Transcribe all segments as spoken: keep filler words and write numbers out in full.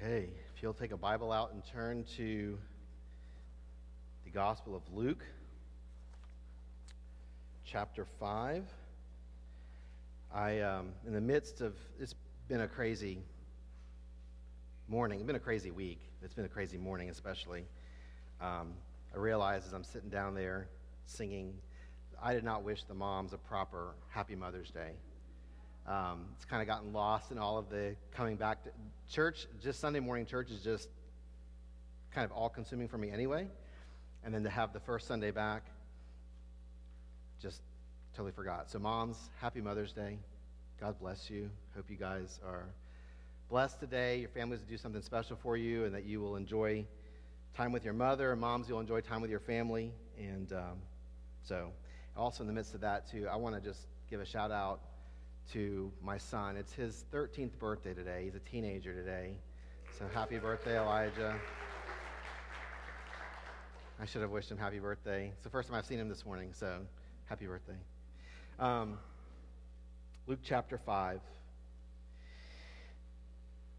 Okay, if you'll take a Bible out and turn to the Gospel of Luke, chapter five. I, um, in the midst of, it's been a crazy morning, it's been a crazy week, it's been a crazy morning especially. Um, I realize as I'm sitting down there singing, I did not wish the moms a proper Happy Mother's Day. Um, it's kind of gotten lost in all of the coming back to church. Just Sunday morning church is just kind of all-consuming for me anyway. And then to have the first Sunday back, just totally forgot. So moms, happy Mother's Day. God bless you. Hope you guys are blessed today. Your families do something special for you and that you will enjoy time with your mother. Moms, you'll enjoy time with your family. And um, so also in the midst of that, too, I want to just give a shout-out to my son. It's his thirteenth birthday today. He's a teenager today. So happy birthday, Elijah. I should have wished him happy birthday. It's the first time I've seen him this morning, so happy birthday. Um, Luke chapter five.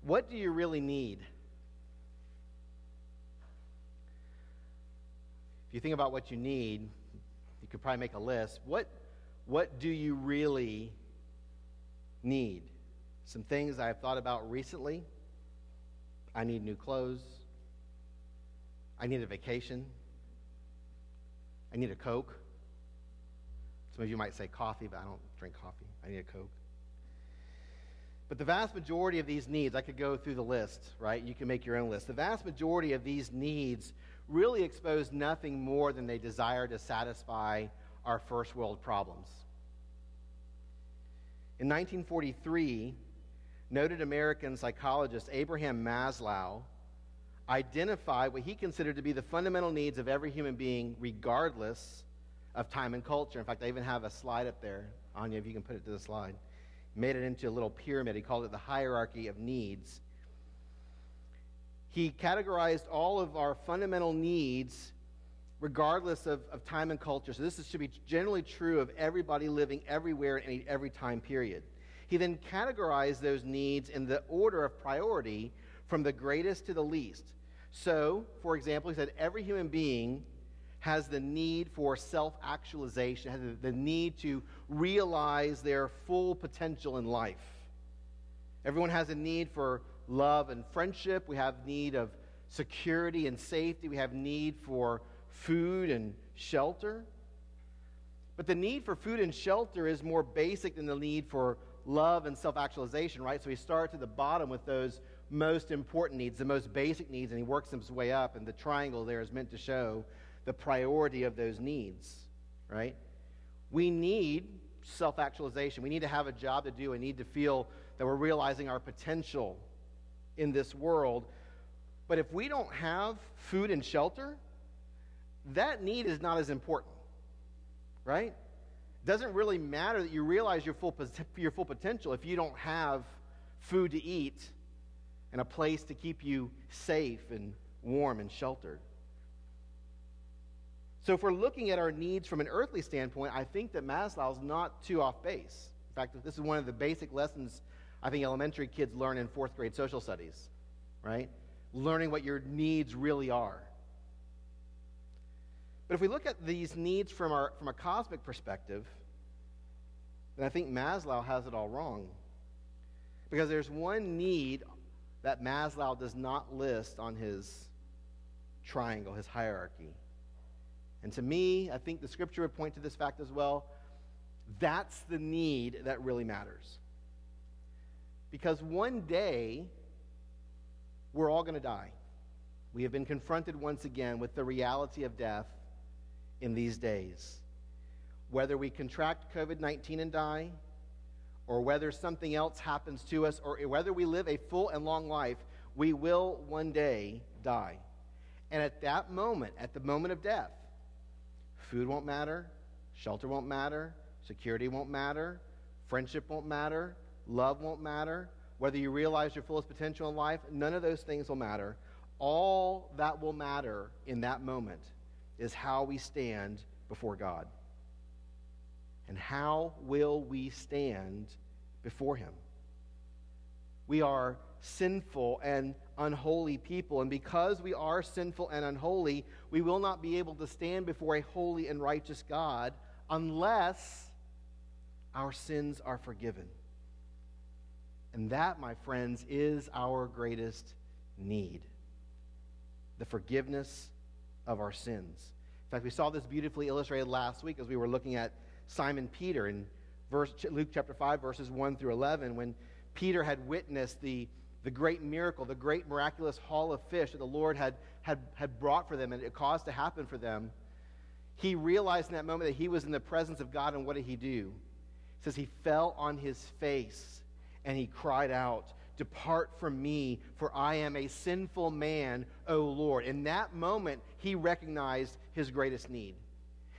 What do you really need? If you think about what you need, you could probably make a list. What, what do you really need? Some things I've thought about recently. I need new clothes. I need a vacation. I need a Coke. Some of you might say coffee, but I don't drink coffee. I need a Coke. But the vast majority of these needs, I could go through the list, right? You can make your own list. The vast majority of these needs really expose nothing more than they desire to satisfy our first world problems. In nineteen forty-three, noted American psychologist Abraham Maslow identified what he considered to be the fundamental needs of every human being, regardless of time and culture. In fact, I even have a slide up there. Anya, if you can put it to the slide. He made it into a little pyramid. He called it the hierarchy of needs. He categorized all of our fundamental needs regardless of, of time and culture. So this is, should be generally true of everybody living everywhere in every time period. He then categorized those needs in the order of priority from the greatest to the least. So, for example, he said every human being has the need for self-actualization, has the need to realize their full potential in life. Everyone has a need for love and friendship. We have need of security and safety. We have need for food and shelter. But the need for food and shelter is more basic than the need for love and self-actualization, right? So he starts at the bottom with those most important needs, the most basic needs, and he works his way up, and the triangle there is meant to show the priority of those needs, right? We need self-actualization. We need to have a job to do. We need to feel that we're realizing our potential in this world. But if we don't have food and shelter, that need is not as important, right? It doesn't really matter that you realize your full your full potential if you don't have food to eat and a place to keep you safe and warm and sheltered. So if we're looking at our needs from an earthly standpoint, I think that Maslow's not too off base. In fact, this is one of the basic lessons I think elementary kids learn in fourth grade social studies, right? Learning what your needs really are. But if we look at these needs from our from a cosmic perspective, then I think Maslow has it all wrong. Because there's one need that Maslow does not list on his triangle, his hierarchy. And to me, I think the scripture would point to this fact as well. That's the need that really matters. Because one day, we're all going to die. We have been confronted once again with the reality of death in these days. Whether we contract covid nineteen and die, or whether something else happens to us, or whether we live a full and long life, we will one day die. And at that moment, at the moment of death, food won't matter, shelter won't matter, security won't matter, friendship won't matter, love won't matter, whether you realize your fullest potential in life, none of those things will matter. All that will matter in that moment is how we stand before God. And how will we stand before him? we are sinful and unholy people. And because we are sinful and unholy, we will not be able to stand before a holy and righteous God unless our sins are forgiven. And that, my friends, is our greatest need, the forgiveness of our sins. In fact, we saw this beautifully illustrated last week as we were looking at Simon Peter in verse, Luke chapter five, verses one through eleven, when Peter had witnessed the, the great miracle, the great miraculous haul of fish that the Lord had, had, had brought for them and it caused to happen for them. He realized in that moment that he was in the presence of God, and what did he do? It says he fell on his face and he cried out, "Depart from me, for I am a sinful man, O Lord." In that moment, he recognized his greatest need.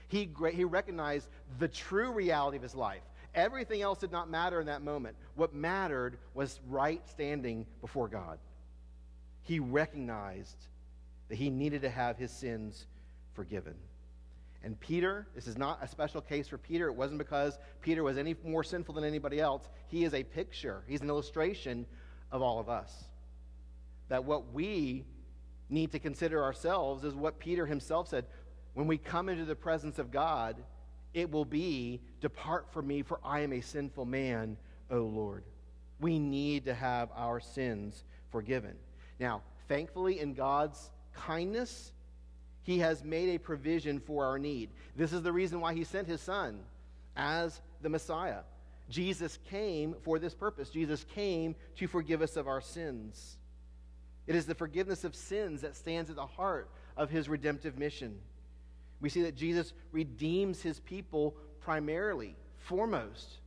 He, he recognized the true reality of his life. Everything else did not matter in that moment. What mattered was right standing before God. He recognized that he needed to have his sins forgiven. And Peter, this is not a special case for Peter. It wasn't because Peter was any more sinful than anybody else. He is a picture. He's an illustration of all of us. That what we need to consider ourselves is what Peter himself said. When we come into the presence of God, it will be, "Depart from me, for I am a sinful man, O Lord." We need to have our sins forgiven. Now, thankfully, in God's kindness, he has made a provision for our need. This is the reason why he sent his son as the Messiah. Jesus came for this purpose. Jesus came to forgive us of our sins. It is the forgiveness of sins that stands at the heart of his redemptive mission. We see that Jesus redeems his people primarily, foremost,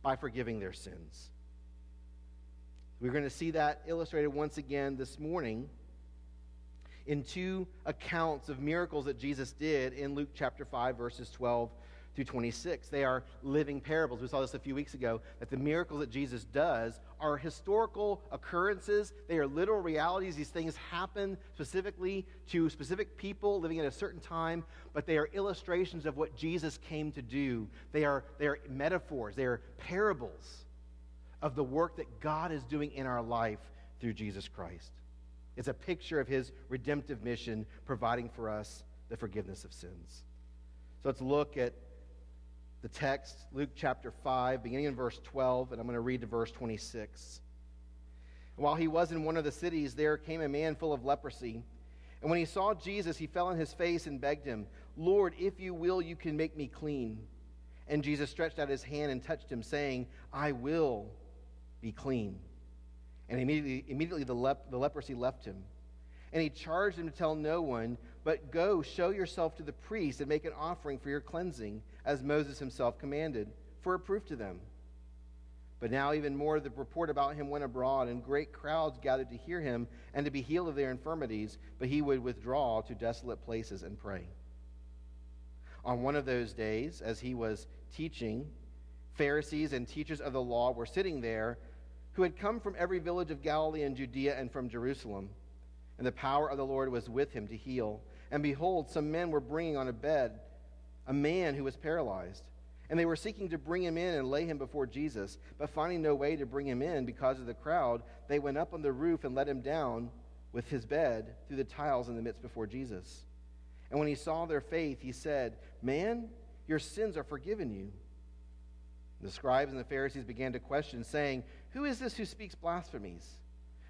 by forgiving their sins. We're going to see that illustrated once again this morning in two accounts of miracles that Jesus did in Luke chapter five, verses twelve through twenty-six. They are living parables. We saw this a few weeks ago, that the miracles that Jesus does are historical occurrences. They are literal realities. These things happen specifically to specific people living at a certain time, but they are illustrations of what Jesus came to do. They are, they are metaphors. They are parables of the work that God is doing in our life through Jesus Christ. It's a picture of his redemptive mission, providing for us the forgiveness of sins. So let's look at the text, Luke chapter five, beginning in verse twelve, and I'm going to read to verse twenty-six. "While he was in one of the cities, there came a man full of leprosy. And when he saw Jesus, he fell on his face and begged him, 'Lord, if you will, you can make me clean.' And Jesus stretched out his hand and touched him, saying, 'I will be clean.' And immediately, immediately the, lep- the leprosy left him. And he charged him to tell no one, but go show yourself to the priest and make an offering for your cleansing, as Moses himself commanded, for a proof to them." But now even more of the report about him went abroad, and great crowds gathered to hear him and to be healed of their infirmities, but he would withdraw to desolate places and pray. On one of those days, as he was teaching, Pharisees and teachers of the law were sitting there, who had come from every village of Galilee and Judea and from Jerusalem. And the power of the Lord was with him to heal. And behold, some men were bringing on a bed a man who was paralyzed. And they were seeking to bring him in and lay him before Jesus. But finding no way to bring him in because of the crowd, they went up on the roof and let him down with his bed through the tiles in the midst before Jesus. And when he saw their faith, he said, "Man, your sins are forgiven you." The scribes and the Pharisees began to question, saying, "Who is this who speaks blasphemies?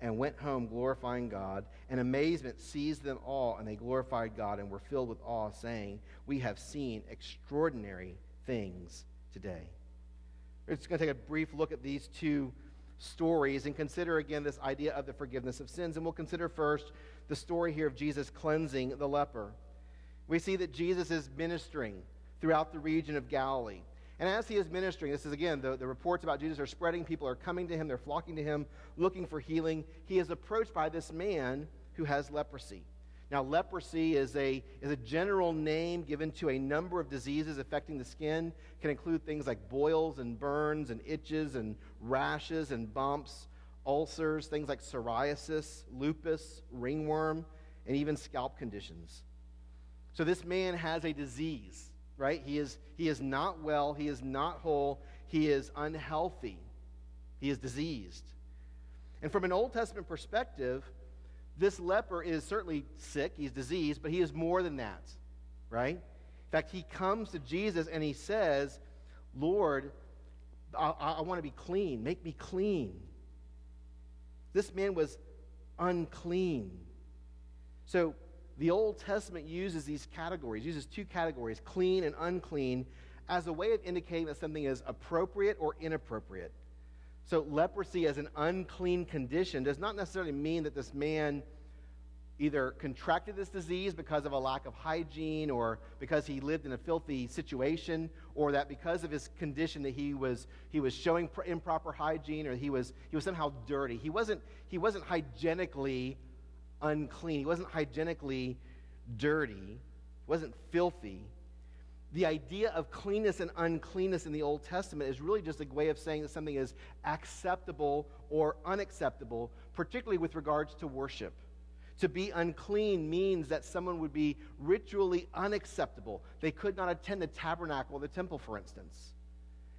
and went home glorifying God. And amazement seized them all, and they glorified God and were filled with awe, saying, "We have seen extraordinary things today." We're just going to take a brief look at these two stories and consider again this idea of the forgiveness of sins. And we'll consider first the story here of Jesus cleansing the leper. We see that Jesus is ministering throughout the region of Galilee. And as he is ministering, this is again, the, the reports about Jesus are spreading. People are coming to him. They're flocking to him, looking for healing. He is approached by this man who has leprosy. Now, leprosy is a, is a general name given to a number of diseases affecting the skin. It can include things like boils and burns and itches and rashes and bumps, ulcers, things like psoriasis, lupus, ringworm, and even scalp conditions. So this man has a disease, right? He is, he is not well. He is not whole. He is unhealthy. He is diseased. And from an Old Testament perspective, this leper is certainly sick, he's diseased, but he is more than that, right? In fact, he comes to Jesus and he says, Lord, I, I want to be clean. Make me clean. This man was unclean. So the Old Testament uses these categories, uses two categories, clean and unclean, as a way of indicating that something is appropriate or inappropriate. So leprosy as an unclean condition does not necessarily mean that this man either contracted this disease because of a lack of hygiene or because he lived in a filthy situation, or that because of his condition that he was he was showing improper hygiene, or he was he was somehow dirty. He wasn't he wasn't hygienically unclean. He wasn't hygienically dirty. He wasn't filthy. The idea of cleanness and uncleanness in the Old Testament is really just a way of saying that something is acceptable or unacceptable, particularly with regards to worship. To be unclean means that someone would be ritually unacceptable. They could not attend the tabernacle or the temple, for instance.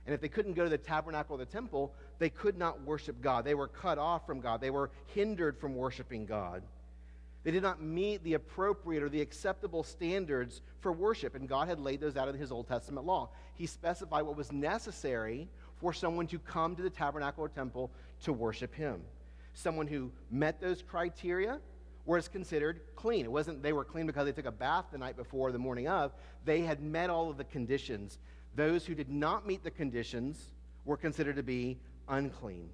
And if they couldn't go to the tabernacle or the temple, they could not worship God. They were cut off from God. They were hindered from worshiping God. They did not meet the appropriate or the acceptable standards for worship, and God had laid those out in his Old Testament law. He specified what was necessary for someone to come to the tabernacle or temple to worship him. Someone who met those criteria was considered clean. It wasn't they were clean because they took a bath the night before or the morning of. They had met all of the conditions. Those who did not meet the conditions were considered to be unclean.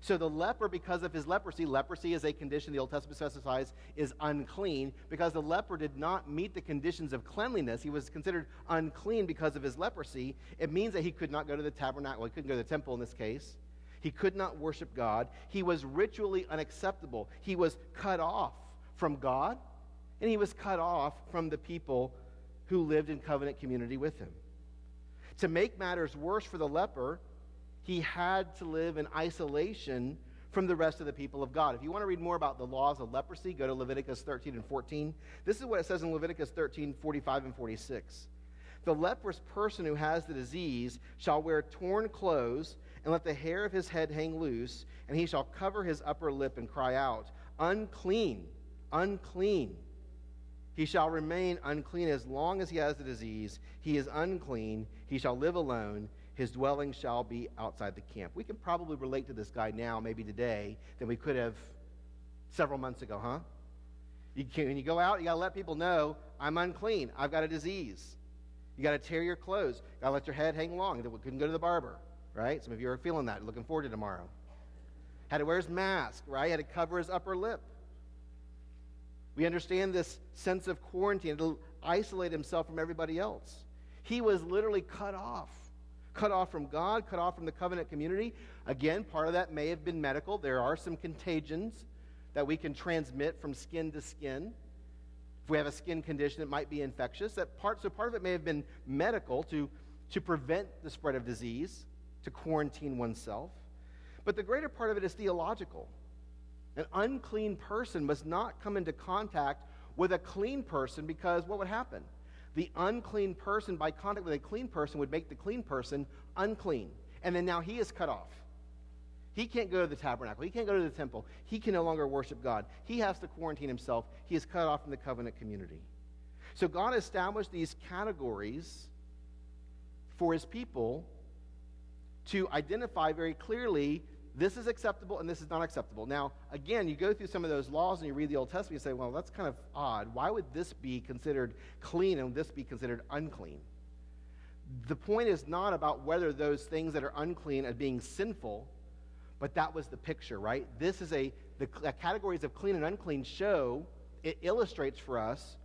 So the leper, because of his leprosy, leprosy is a condition the Old Testament specifies is unclean. Because the leper did not meet the conditions of cleanliness, he was considered unclean because of his leprosy. It means that he could not go to the tabernacle. He couldn't go to the temple in this case. He could not worship God. He was ritually unacceptable. He was cut off from God, and he was cut off from the people who lived in covenant community with him. To make matters worse for the leper, he had to live in isolation from the rest of the people of God. If you want to read more about the laws of leprosy, go to Leviticus thirteen and fourteen. This is what it says in Leviticus thirteen, forty-five and forty-six. The leprous person who has the disease shall wear torn clothes and let the hair of his head hang loose, and he shall cover his upper lip and cry out, unclean, unclean. He shall remain unclean as long as he has the disease. He is unclean. He shall live alone. His dwelling shall be outside the camp. We can probably relate to this guy now, maybe today, than we could have several months ago, huh? You can, when you go out, you got to let people know, I'm unclean. I've got a disease. You got to tear your clothes. You got to let your head hang long. We couldn't go to the barber, right? Some of you are feeling that, looking forward to tomorrow. Had to wear his mask, right? He had to cover his upper lip. We understand this sense of quarantine. It'll isolate himself from everybody else. He was literally cut off. Cut off from God, cut off from the covenant community. Again, part of that may have been medical. There are some contagions that we can transmit from skin to skin. If we have a skin condition, it might be infectious. That part, so part of it may have been medical to, to prevent the spread of disease, to quarantine oneself. But the greater part of it is theological. An unclean person must not come into contact with a clean person, because what would happen? The unclean person, by contact with a clean person, would make the clean person unclean. And then now he is cut off. He can't go to the tabernacle. He can't go to the temple. He can no longer worship God. He has to quarantine himself. He is cut off from the covenant community. So God established these categories for his people to identify very clearly, this is acceptable and this is not acceptable. Now, again, you go through some of those laws and you read the Old Testament and say, well, that's kind of odd. Why would this be considered clean and this be considered unclean? The point is not about whether those things that are unclean are being sinful, but that was the picture, right? This is a, the categories of clean and unclean show, it illustrates for us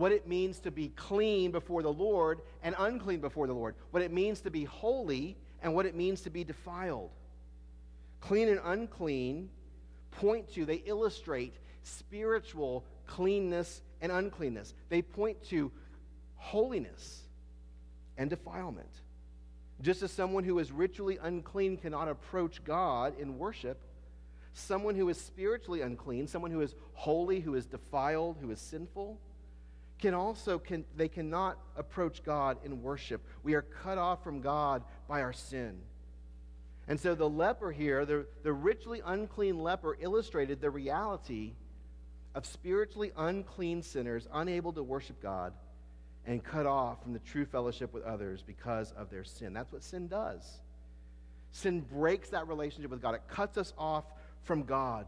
what it means to be clean before the Lord and unclean before the Lord, what it means to be holy and what it means to be defiled. Clean and unclean point to, they illustrate spiritual cleanness and uncleanness. They point to holiness and defilement. Just as someone who is ritually unclean cannot approach God in worship, someone who is spiritually unclean, someone who is holy, who is defiled, who is sinful, can also, can, they cannot approach God in worship. We are cut off from God by our sin. And so the leper here, the, the ritually unclean leper, illustrated the reality of spiritually unclean sinners unable to worship God and cut off from the true fellowship with others because of their sin. That's what sin does. Sin breaks that relationship with God. It cuts us off from God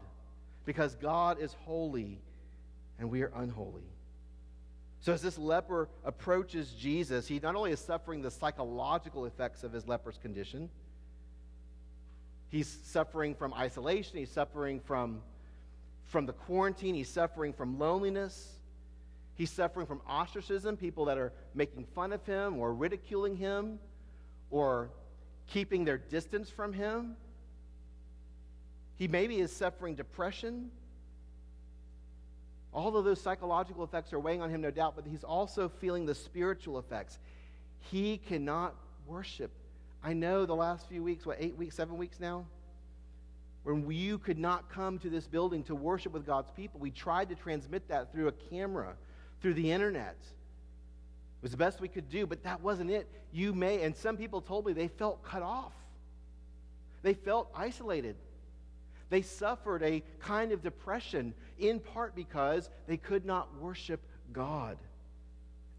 because God is holy and we are unholy. So as this leper approaches Jesus, he not only is suffering the psychological effects of his leper's condition, he's suffering from isolation, he's suffering from, from the quarantine, he's suffering from loneliness, he's suffering from ostracism, people that are making fun of him or ridiculing him or keeping their distance from him. He maybe is suffering depression. All of those psychological effects are weighing on him, no doubt, but he's also feeling the spiritual effects. He cannot worship. I know the last few weeks, what, eight weeks, seven weeks now? When you could not come to this building to worship with God's people, we tried to transmit that through a camera, through the internet. It was the best we could do, but that wasn't it. You may, and some people told me they felt cut off. They felt isolated. They suffered a kind of depression, in part because they could not worship God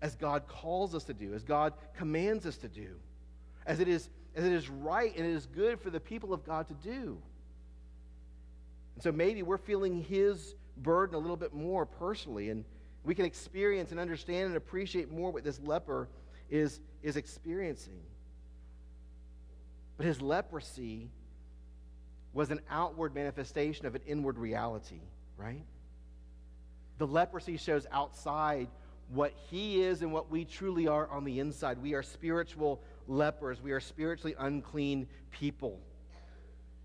as God calls us to do, as God commands us to do, as it is, as it is right and it is good for the people of God to do. And so maybe we're feeling his burden a little bit more personally, and we can experience and understand and appreciate more what this leper is, is experiencing. But his leprosy was an outward manifestation of an inward reality, right? The leprosy shows outside what he is and what we truly are on the inside. We are spiritual lepers. We are spiritually unclean people.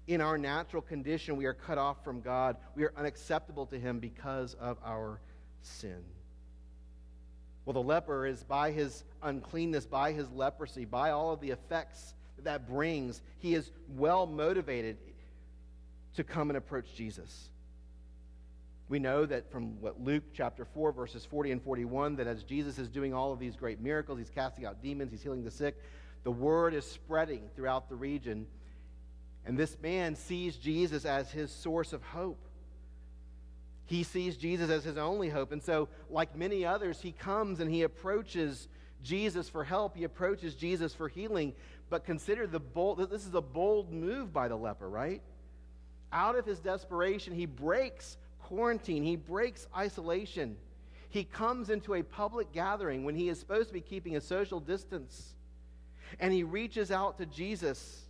In our natural condition, we are cut off from God. We are unacceptable to him because of our sin. Well, the leper is, by his uncleanness, by his leprosy, by all of the effects that, that brings, he is well motivated to come and approach Jesus. We know that from what Luke chapter four, verses forty and forty-one, that as Jesus is doing all of these great miracles, he's casting out demons, he's healing the sick, the word is spreading throughout the region. And this man sees Jesus as his source of hope. He sees Jesus as his only hope. And so, like many others, he comes and he approaches Jesus for help. He approaches Jesus for healing. But consider the bold, this is a bold move by the leper, right? Out of his desperation, he breaks quarantine. He breaks isolation. He comes into a public gathering when he is supposed to be keeping a social distance. And he reaches out to Jesus.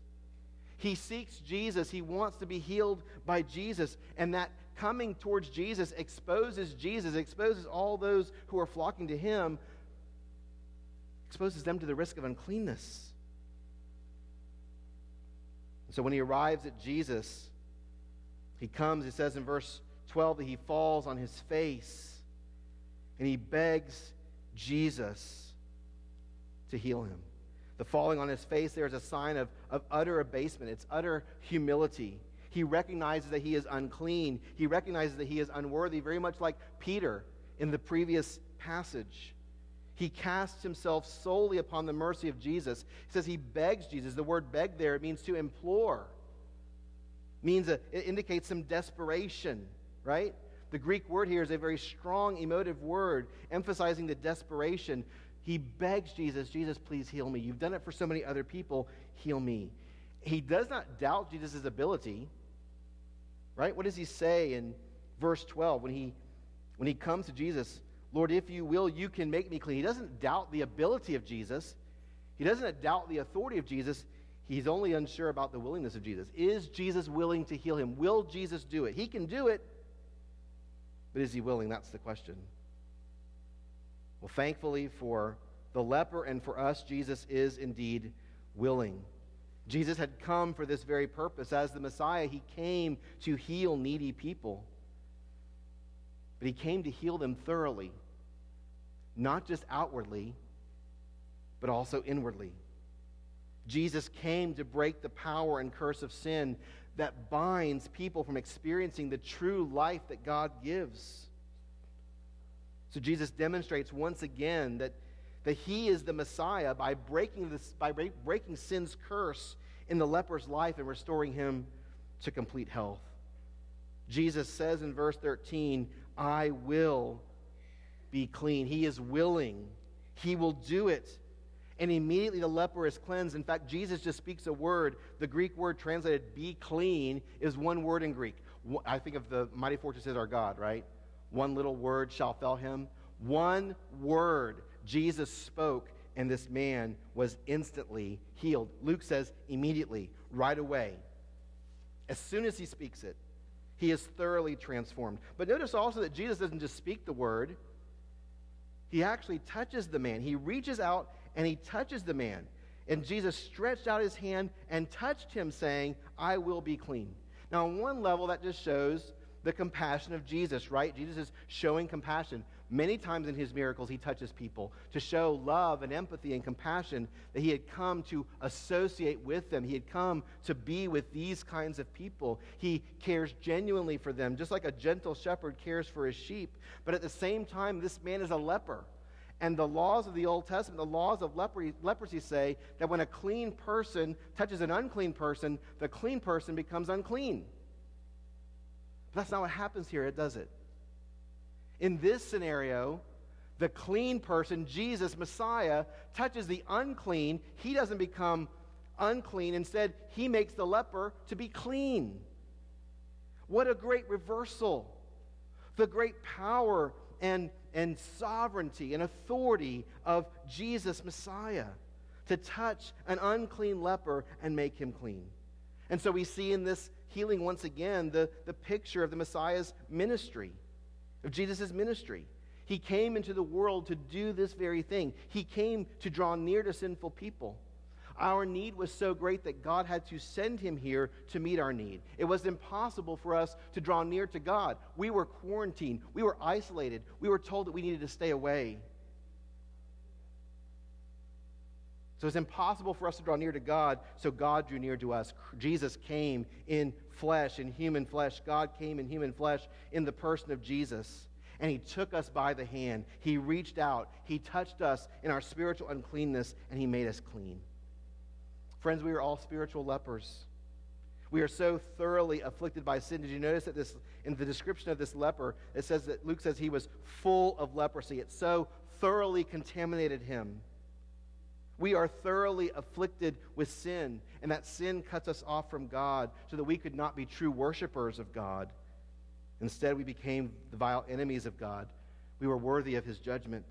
He seeks Jesus. He wants to be healed by Jesus. And that coming towards Jesus exposes Jesus, exposes all those who are flocking to him, exposes them to the risk of uncleanness. So when he arrives at Jesus, he comes, it says in verse twelve, that he falls on his face and he begs Jesus to heal him. The falling on his face there is a sign of, of utter abasement. It's utter humility. He recognizes that he is unclean. He recognizes that he is unworthy, very much like Peter in the previous passage. He casts himself solely upon the mercy of Jesus. It says he begs Jesus. The word beg there, it means to implore. Means a, it indicates some desperation, right? The Greek word here is a very strong, emotive word, emphasizing the desperation. He begs Jesus, Jesus, please heal me. You've done it for so many other people. Heal me. He does not doubt Jesus' ability, right? What does he say in verse twelve when he, when he comes to Jesus? Lord, if you will, you can make me clean. He doesn't doubt the ability of Jesus. He doesn't doubt the authority of Jesus. He's only unsure about the willingness of Jesus. Is Jesus willing to heal him? Will Jesus do it? He can do it, but is he willing? That's the question. Well, thankfully for the leper and for us, Jesus is indeed willing. Jesus had come for this very purpose. As the Messiah, he came to heal needy people. But he came to heal them thoroughly, not just outwardly, but also inwardly. Jesus came to break the power and curse of sin that binds people from experiencing the true life that God gives. So Jesus demonstrates once again that, that he is the Messiah by breaking this, by breaking sin's curse in the leper's life and restoring him to complete health. Jesus says in verse thirteen, I will be clean. He is willing. He will do it. And immediately the leper is cleansed. In fact, Jesus just speaks a word. The Greek word translated be clean is one word in Greek. I think of the mighty fortress is our God, right? One little word shall fell him. One word Jesus spoke, and this man was instantly healed. Luke says immediately, right away. As soon as he speaks it, he is thoroughly transformed. But notice also that Jesus doesn't just speak the word. He actually touches the man. He reaches out and he touches the man. And Jesus stretched out his hand and touched him, saying, I will be clean. Now, on one level, that just shows the compassion of Jesus, right? Jesus is showing compassion. Many times in his miracles, he touches people to show love and empathy and compassion that he had come to associate with them. He had come to be with these kinds of people. He cares genuinely for them, just like a gentle shepherd cares for his sheep. But at the same time, this man is a leper. And the laws of the Old Testament, the laws of leprosy, leprosy say that when a clean person touches an unclean person, the clean person becomes unclean. But that's not what happens here, does it? In this scenario, the clean person, Jesus, Messiah, touches the unclean. He doesn't become unclean. Instead, he makes the leper to be clean. What a great reversal. The great power and, and sovereignty and authority of Jesus, Messiah, to touch an unclean leper and make him clean. And so we see in this healing once again the, the picture of the Messiah's ministry. Of Jesus' ministry. He came into the world to do this very thing. He came to draw near to sinful people. Our need was so great that God had to send him here to meet our need. It was impossible for us to draw near to God. We were quarantined. We were isolated. We were told that we needed to stay away. So it's impossible for us to draw near to God, so God drew near to us. Jesus came in flesh, in human flesh. God came in human flesh in the person of Jesus. And he took us by the hand. He reached out. He touched us in our spiritual uncleanness, and he made us clean. Friends, we are all spiritual lepers. We are so thoroughly afflicted by sin. Did you notice that this, in the description of this leper, it says that Luke says he was full of leprosy. It so thoroughly contaminated him. We are thoroughly afflicted with sin, and that sin cuts us off from God so that we could not be true worshipers of God. Instead, we became the vile enemies of God. We were worthy of his judgment.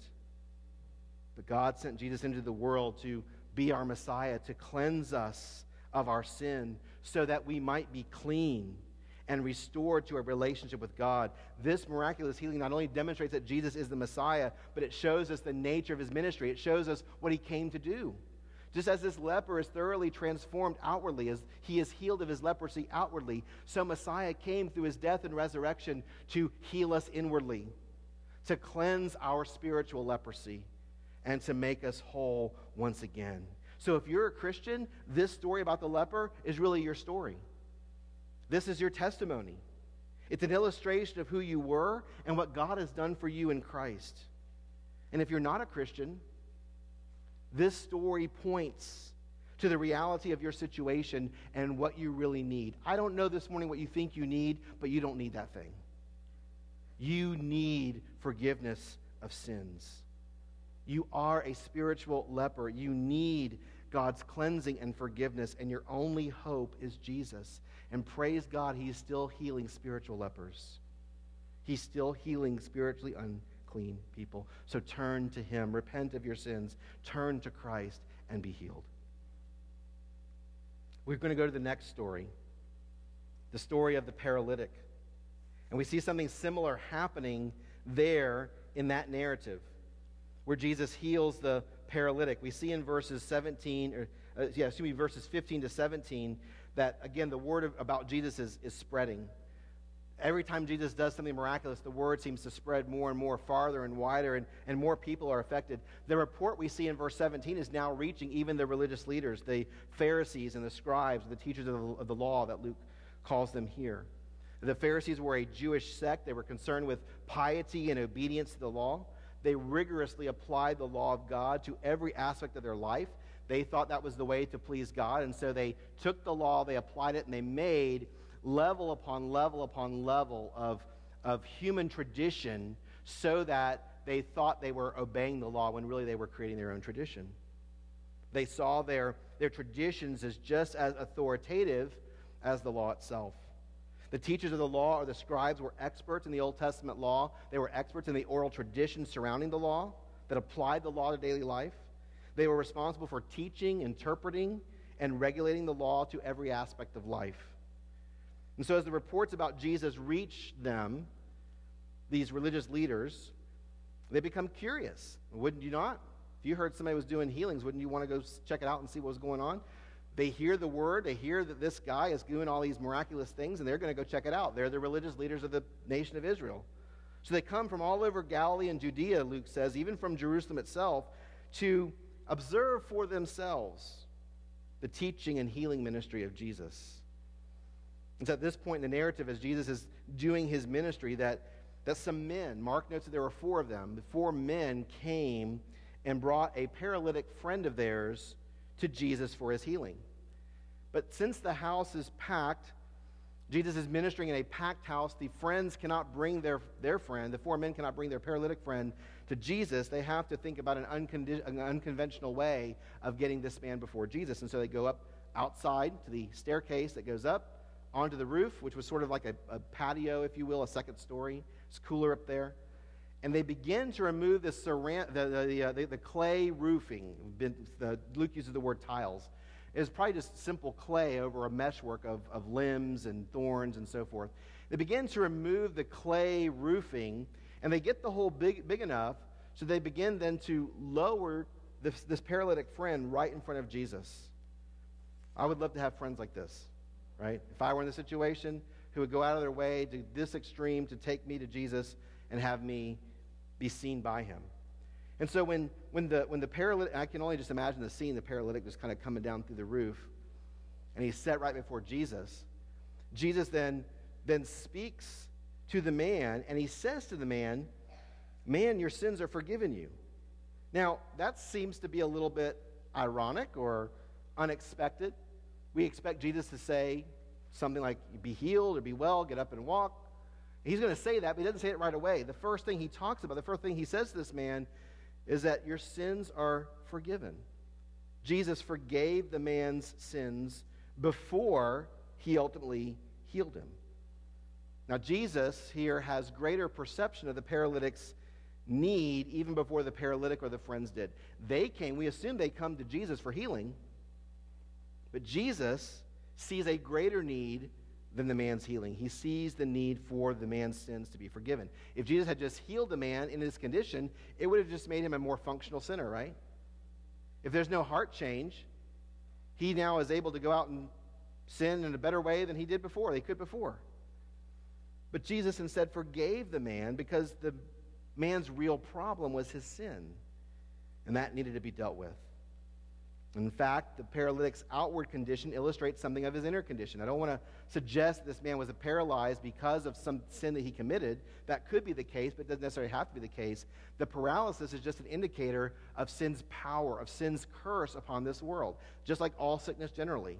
But God sent Jesus into the world to be our Messiah, to cleanse us of our sin so that we might be clean and restored to a relationship with God. This miraculous healing not only demonstrates that Jesus is the Messiah, but it shows us the nature of his ministry. It shows us what he came to do. Just as this leper is thoroughly transformed outwardly, as he is healed of his leprosy outwardly, so Messiah came through his death and resurrection to heal us inwardly, to cleanse our spiritual leprosy, and to make us whole once again. So if you're a Christian, this story about the leper is really your story. This is your testimony. It's an illustration of who you were and what God has done for you in Christ. And if you're not a Christian, this story points to the reality of your situation and what you really need. I don't know this morning what you think you need, but you don't need that thing. You need forgiveness of sins. You are a spiritual leper. You need God's cleansing and forgiveness, and your only hope is Jesus. And praise God, he's still healing spiritual lepers. He's still healing spiritually unclean people. So turn to him. Repent of your sins. Turn to Christ and be healed. We're going to go to the next story, the story of the paralytic. And we see something similar happening there in that narrative. where Jesus heals the paralytic. We see in verses seventeen, or uh, yeah, excuse me, verses fifteen to seventeen, that again the word of, about Jesus is, is spreading. Every time Jesus does something miraculous, the word seems to spread more and more, farther and wider, and, and more people are affected. The report we see in verse seventeen is now reaching even the religious leaders, the Pharisees and the scribes, the teachers of the, of the law that Luke calls them here. The Pharisees were a Jewish sect. They were concerned with piety and obedience to the law. They rigorously applied the law of God to every aspect of their life. They thought that was the way to please God, and so they took the law, they applied it, and they made level upon level upon level of, of human tradition so that they thought they were obeying the law when really they were creating their own tradition. They saw their, their traditions as just as authoritative as the law itself. The teachers of the law, or the scribes, were experts in the Old Testament law. They were experts in the oral tradition surrounding the law that applied the law to daily life. They were responsible for teaching, interpreting, and regulating the law to every aspect of life. And so as the reports about Jesus reach them, these religious leaders, they become curious. Wouldn't you not? If you heard somebody was doing healings, wouldn't you want to go check it out and see what was going on? They hear the word, they hear that this guy is doing all these miraculous things, and they're going to go check it out. They're the religious leaders of the nation of Israel. So they come from all over Galilee and Judea, Luke says, even from Jerusalem itself, to observe for themselves the teaching and healing ministry of Jesus. It's at this point in the narrative, as Jesus is doing his ministry, that, that some men, Mark notes that there were four of them, the four men came and brought a paralytic friend of theirs to Jesus for his healing. But since the house is packed, Jesus is ministering in a packed house, the friends cannot bring their, their friend, the four men cannot bring their paralytic friend to Jesus. They have to think about an, uncondi- an unconventional way of getting this man before Jesus. And so they go up outside to the staircase that goes up onto the roof, which was sort of like a, a patio, if you will, a second story. It's cooler up there. And they begin to remove the, saran, the, the, the, uh, the, the clay roofing. Been, the, Luke uses the word tiles. It was probably just simple clay over a meshwork of, of limbs and thorns and so forth. They begin to remove the clay roofing, and they get the hole big, big enough, so they begin then to lower this, this paralytic friend right in front of Jesus. I would love to have friends like this, right? If I were in this situation, who would go out of their way to this extreme to take me to Jesus and have me be seen by him. And so when when the when the paralytic, I can only just imagine the scene, the paralytic was kind of coming down through the roof, and he's set right before Jesus. Jesus then then speaks to the man, and he says to the man, "Man, your sins are forgiven you." Now, that seems to be a little bit ironic or unexpected. We expect Jesus to say something like, "Be healed," or "Be well, get up and walk." He's going to say that, but he doesn't say it right away. The first thing he talks about, the first thing he says to this man is that your sins are forgiven. Jesus forgave the man's sins before he ultimately healed him. Now, Jesus here has greater perception of the paralytic's need even before the paralytic or the friends did. They came, we assume they come to Jesus for healing, but Jesus sees a greater need than the man's healing. He sees the need for the man's sins to be forgiven. If Jesus had just healed the man in his condition, it would have just made him a more functional sinner, right? If there's no heart change, he now is able to go out and sin in a better way than he did before, they could before. But Jesus instead forgave the man because the man's real problem was his sin, and that needed to be dealt with. In fact, the paralytic's outward condition illustrates something of his inner condition. I don't want to suggest this man was paralyzed because of some sin that he committed. That could be the case, but it doesn't necessarily have to be the case. The paralysis is just an indicator of sin's power, of sin's curse upon this world, just like all sickness generally.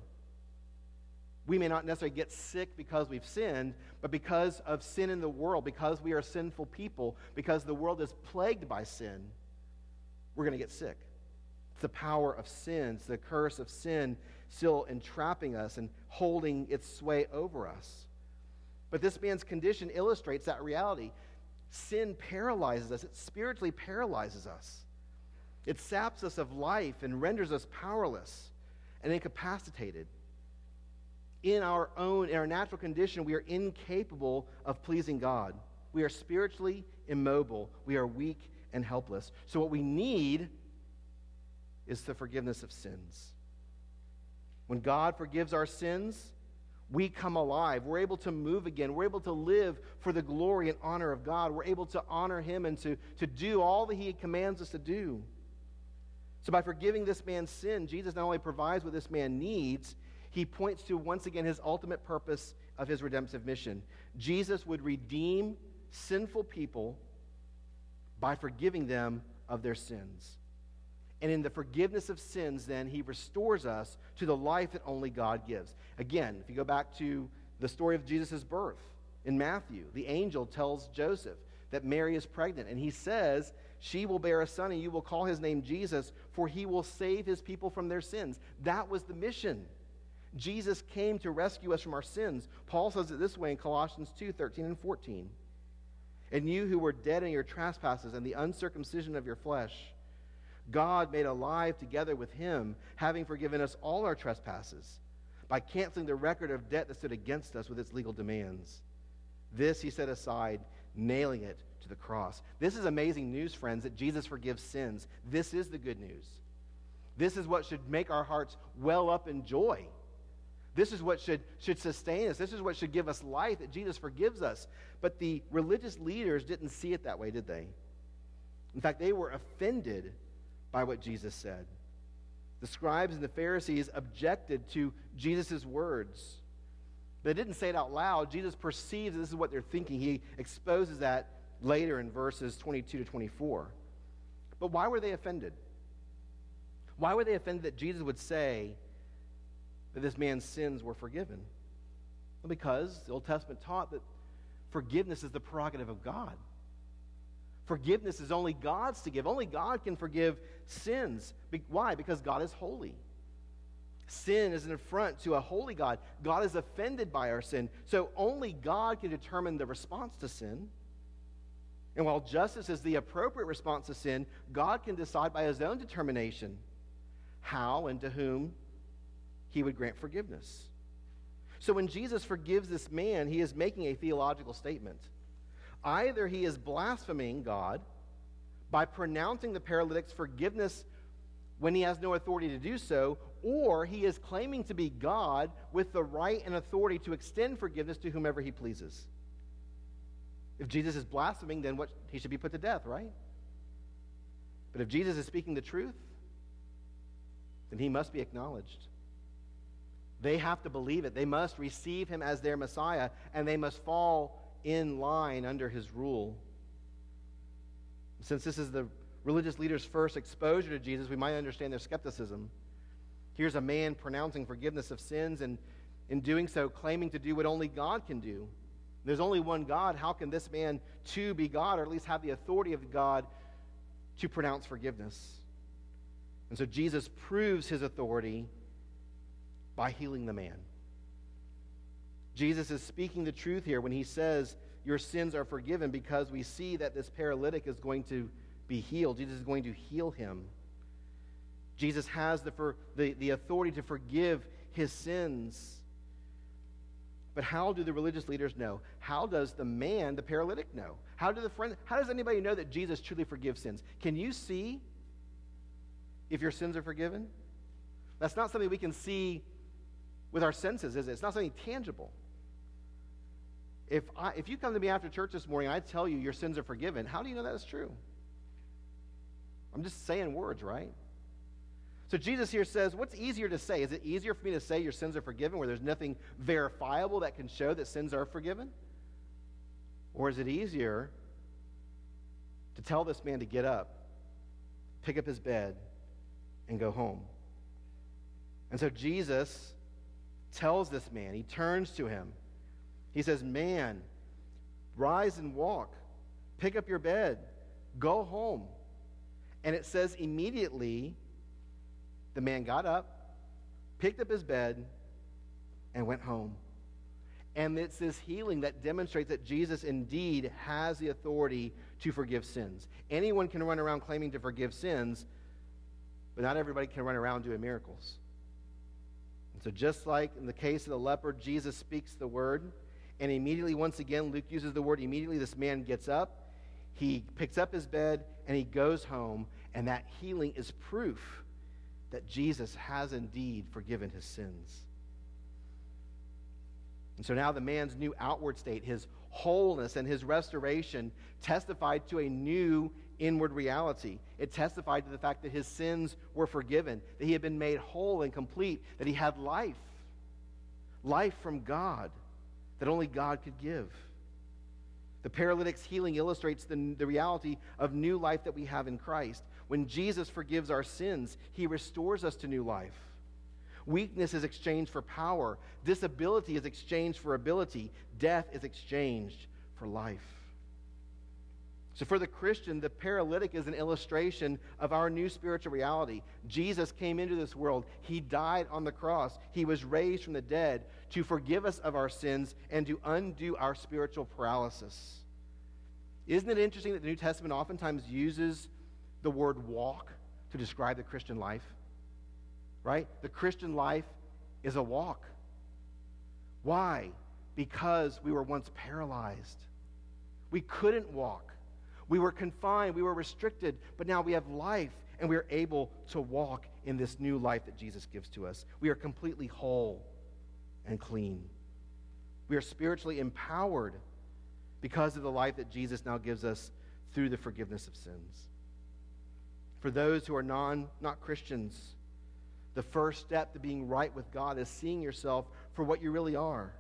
We may not necessarily get sick because we've sinned, but because of sin in the world, because we are sinful people, because the world is plagued by sin, we're going to get sick. It's the power of sin, it's the curse of sin still entrapping us and holding its sway over us. But this man's condition illustrates that reality. Sin paralyzes us. It spiritually paralyzes us. It saps us of life and renders us powerless and incapacitated. In our own, in our natural condition, we are incapable of pleasing God. We are spiritually immobile. We are weak and helpless. So what we need is the forgiveness of sins. When God forgives our sins, we come alive. We're able to move again. We're able to live for the glory and honor of God. We're able to honor him and to, to do all that he commands us to do. So by forgiving this man's sin, Jesus not only provides what this man needs, he points to, once again, his ultimate purpose of his redemptive mission. Jesus would redeem sinful people by forgiving them of their sins. And in the forgiveness of sins, then, he restores us to the life that only God gives. Again, if you go back to the story of Jesus' birth in Matthew, the angel tells Joseph that Mary is pregnant, and he says, she will bear a son, and you will call his name Jesus, for he will save his people from their sins. That was the mission. Jesus came to rescue us from our sins. Paul says it this way in Colossians two, thirteen and fourteen. And you who were dead in your trespasses and the uncircumcision of your flesh, God made alive together with him, having forgiven us all our trespasses by canceling the record of debt that stood against us with its legal demands. This he set aside, nailing it to the cross. This is amazing news, friends, that Jesus forgives sins. This is the good news. This is what should make our hearts well up in joy. This is what should, should sustain us. This is what should give us life, that Jesus forgives us. But the religious leaders didn't see it that way, did they? In fact, they were offended by what Jesus said. The scribes and the Pharisees objected to Jesus' words. They didn't say it out loud. Jesus perceives that this is what they're thinking. He exposes that later in verses twenty-two to twenty-four. But why were they offended? Why were they offended that Jesus would say that this man's sins were forgiven? Well, because the Old Testament taught that forgiveness is the prerogative of God. Forgiveness is only God's to give. Only God can forgive sins. Be- why? Because God is holy. Sin is an affront to a holy God. God is offended by our sin. So only God can determine the response to sin. And while justice is the appropriate response to sin, God can decide by his own determination how and to whom he would grant forgiveness. So when Jesus forgives this man, he is making a theological statement. Either he is blaspheming God by pronouncing the paralytic's forgiveness when he has no authority to do so, or he is claiming to be God with the right and authority to extend forgiveness to whomever he pleases. If Jesus is blaspheming, then what, he should be put to death, right? But if Jesus is speaking the truth, then he must be acknowledged. They have to believe it. They must receive him as their Messiah, and they must fall in line under his rule. Since this is the religious leaders' first exposure to Jesus, we might understand their skepticism. Here's a man pronouncing forgiveness of sins and in doing so claiming to do what only God can do. There's only one God. How can this man too be God, or at least have the authority of God to pronounce forgiveness? And so Jesus proves his authority by healing the man. Jesus is speaking the truth here when he says your sins are forgiven, because we see that this paralytic is going to be healed. Jesus is going to heal him. Jesus has the, for, the, the authority to forgive his sins. But how do the religious leaders know? How does the man, the paralytic, know? How do the friends, how does anybody know that Jesus truly forgives sins? Can you see if your sins are forgiven? That's not something we can see with our senses, is it? It's not something tangible. If I, if you come to me after church this morning and I tell you your sins are forgiven, how do you know that is true? I'm just saying words, right? So Jesus here says, what's easier to say? Is it easier for me to say your sins are forgiven where there's nothing verifiable that can show that sins are forgiven? Or is it easier to tell this man to get up, pick up his bed, and go home? And so Jesus tells this man, he turns to him. He says, man, rise and walk, pick up your bed, go home. And it says immediately the man got up, picked up his bed, and went home. And it's this healing that demonstrates that Jesus indeed has the authority to forgive sins. Anyone can run around claiming to forgive sins, but not everybody can run around doing miracles. So just like in the case of the leper, Jesus speaks the word, and immediately, once again, Luke uses the word immediately, this man gets up, he picks up his bed, and he goes home, and that healing is proof that Jesus has indeed forgiven his sins. And so now the man's new outward state, his wholeness and his restoration, testified to a new inward reality. It testified to the fact that his sins were forgiven, that he had been made whole and complete, that he had life, life from God that only God could give. The paralytic's healing illustrates the, the reality of new life that we have in Christ. When Jesus forgives our sins, he restores us to new life. Weakness is exchanged for power. Disability is exchanged for ability. Death is exchanged for life. So for the Christian, the paralytic is an illustration of our new spiritual reality. Jesus came into this world. He died on the cross. He was raised from the dead to forgive us of our sins and to undo our spiritual paralysis. Isn't it interesting that the New Testament oftentimes uses the word walk to describe the Christian life? Right? The Christian life is a walk. Why? Because we were once paralyzed. We couldn't walk. We were confined, we were restricted, but now we have life, and we are able to walk in this new life that Jesus gives to us. We are completely whole and clean. We are spiritually empowered because of the life that Jesus now gives us through the forgiveness of sins. For those who are non, not Christians, the first step to being right with God is seeing yourself for what you really are.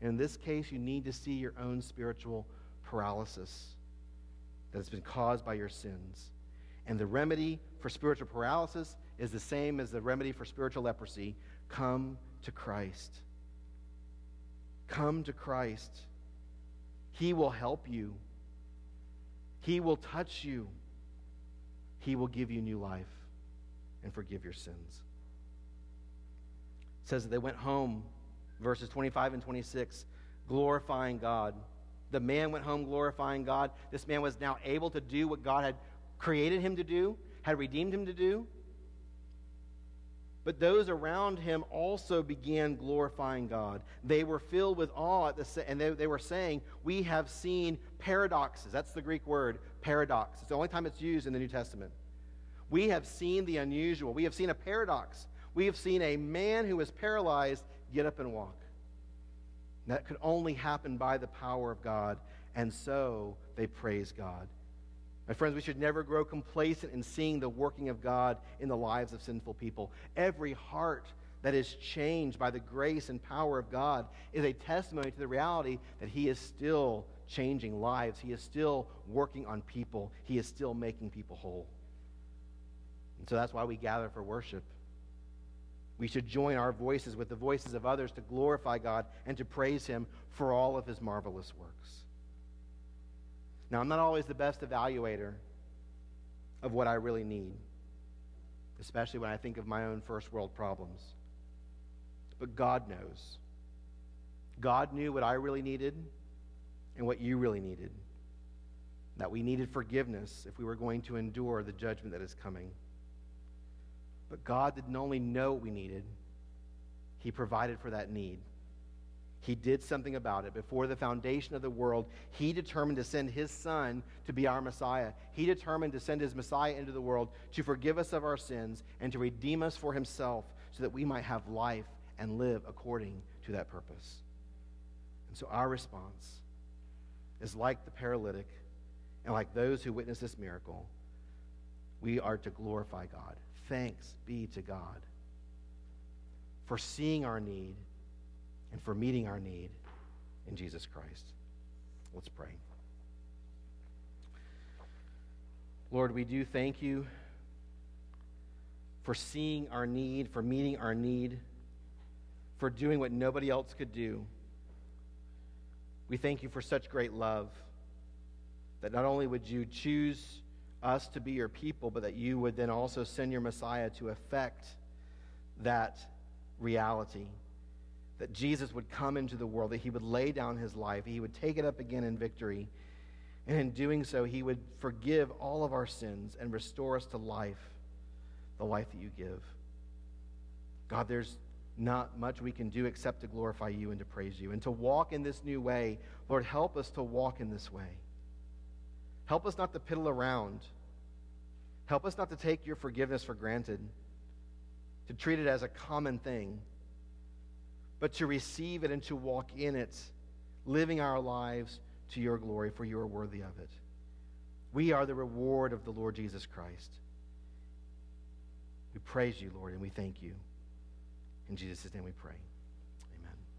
And in this case, you need to see your own spiritual paralysis that has been caused by your sins. And the remedy for spiritual paralysis is the same as the remedy for spiritual leprosy. Come to Christ. Come to Christ. He will help you. He will touch you. He will give you new life and forgive your sins. It says that they went home, verses twenty-five and twenty-six, glorifying God. The man went home glorifying God. This man was now able to do what God had created him to do, had redeemed him to do. But those around him also began glorifying God. They were filled with awe, at the, and they, they were saying, we have seen paradoxes. That's the Greek word, paradox. It's the only time it's used in the New Testament. We have seen the unusual. We have seen a paradox. We have seen a man who is paralyzed get up and walk. That could only happen by the power of God, and so they praise God. My friends, we should never grow complacent in seeing the working of God in the lives of sinful people. Every heart that is changed by the grace and power of God is a testimony to the reality that he is still changing lives. He is still working on people. He is still making people whole. And so that's why we gather for worship. We should join our voices with the voices of others to glorify God and to praise him for all of his marvelous works. Now, I'm not always the best evaluator of what I really need, especially when I think of my own first world problems. But God knows. God knew what I really needed and what you really needed, that we needed forgiveness if we were going to endure the judgment that is coming. But God didn't only know what we needed, he provided for that need. He did something about it. Before the foundation of the world, he determined to send his son to be our Messiah. He determined to send his Messiah into the world to forgive us of our sins and to redeem us for himself so that we might have life and live according to that purpose. And so our response is like the paralytic and like those who witnessed this miracle. We are to glorify God. Thanks be to God for seeing our need and for meeting our need in Jesus Christ. Let's pray. Lord, we do thank you for seeing our need, for meeting our need, for doing what nobody else could do. We thank you for such great love that not only would you choose us to be your people, but that you would then also send your Messiah to effect that reality, that Jesus would come into the world, that he would lay down his life, he would take it up again in victory, and in doing so he would forgive all of our sins and restore us to life, the life that you give. God, there's not much we can do except to glorify you and to praise you and to walk in this new way. Lord, help us to walk in this way, Help us not to piddle around. Help us not to take your forgiveness for granted, to treat it as a common thing, but to receive it and to walk in it, living our lives to your glory, for you are worthy of it. We are the reward of the Lord Jesus Christ. We praise you, Lord, and we thank you. In Jesus' name we pray. Amen.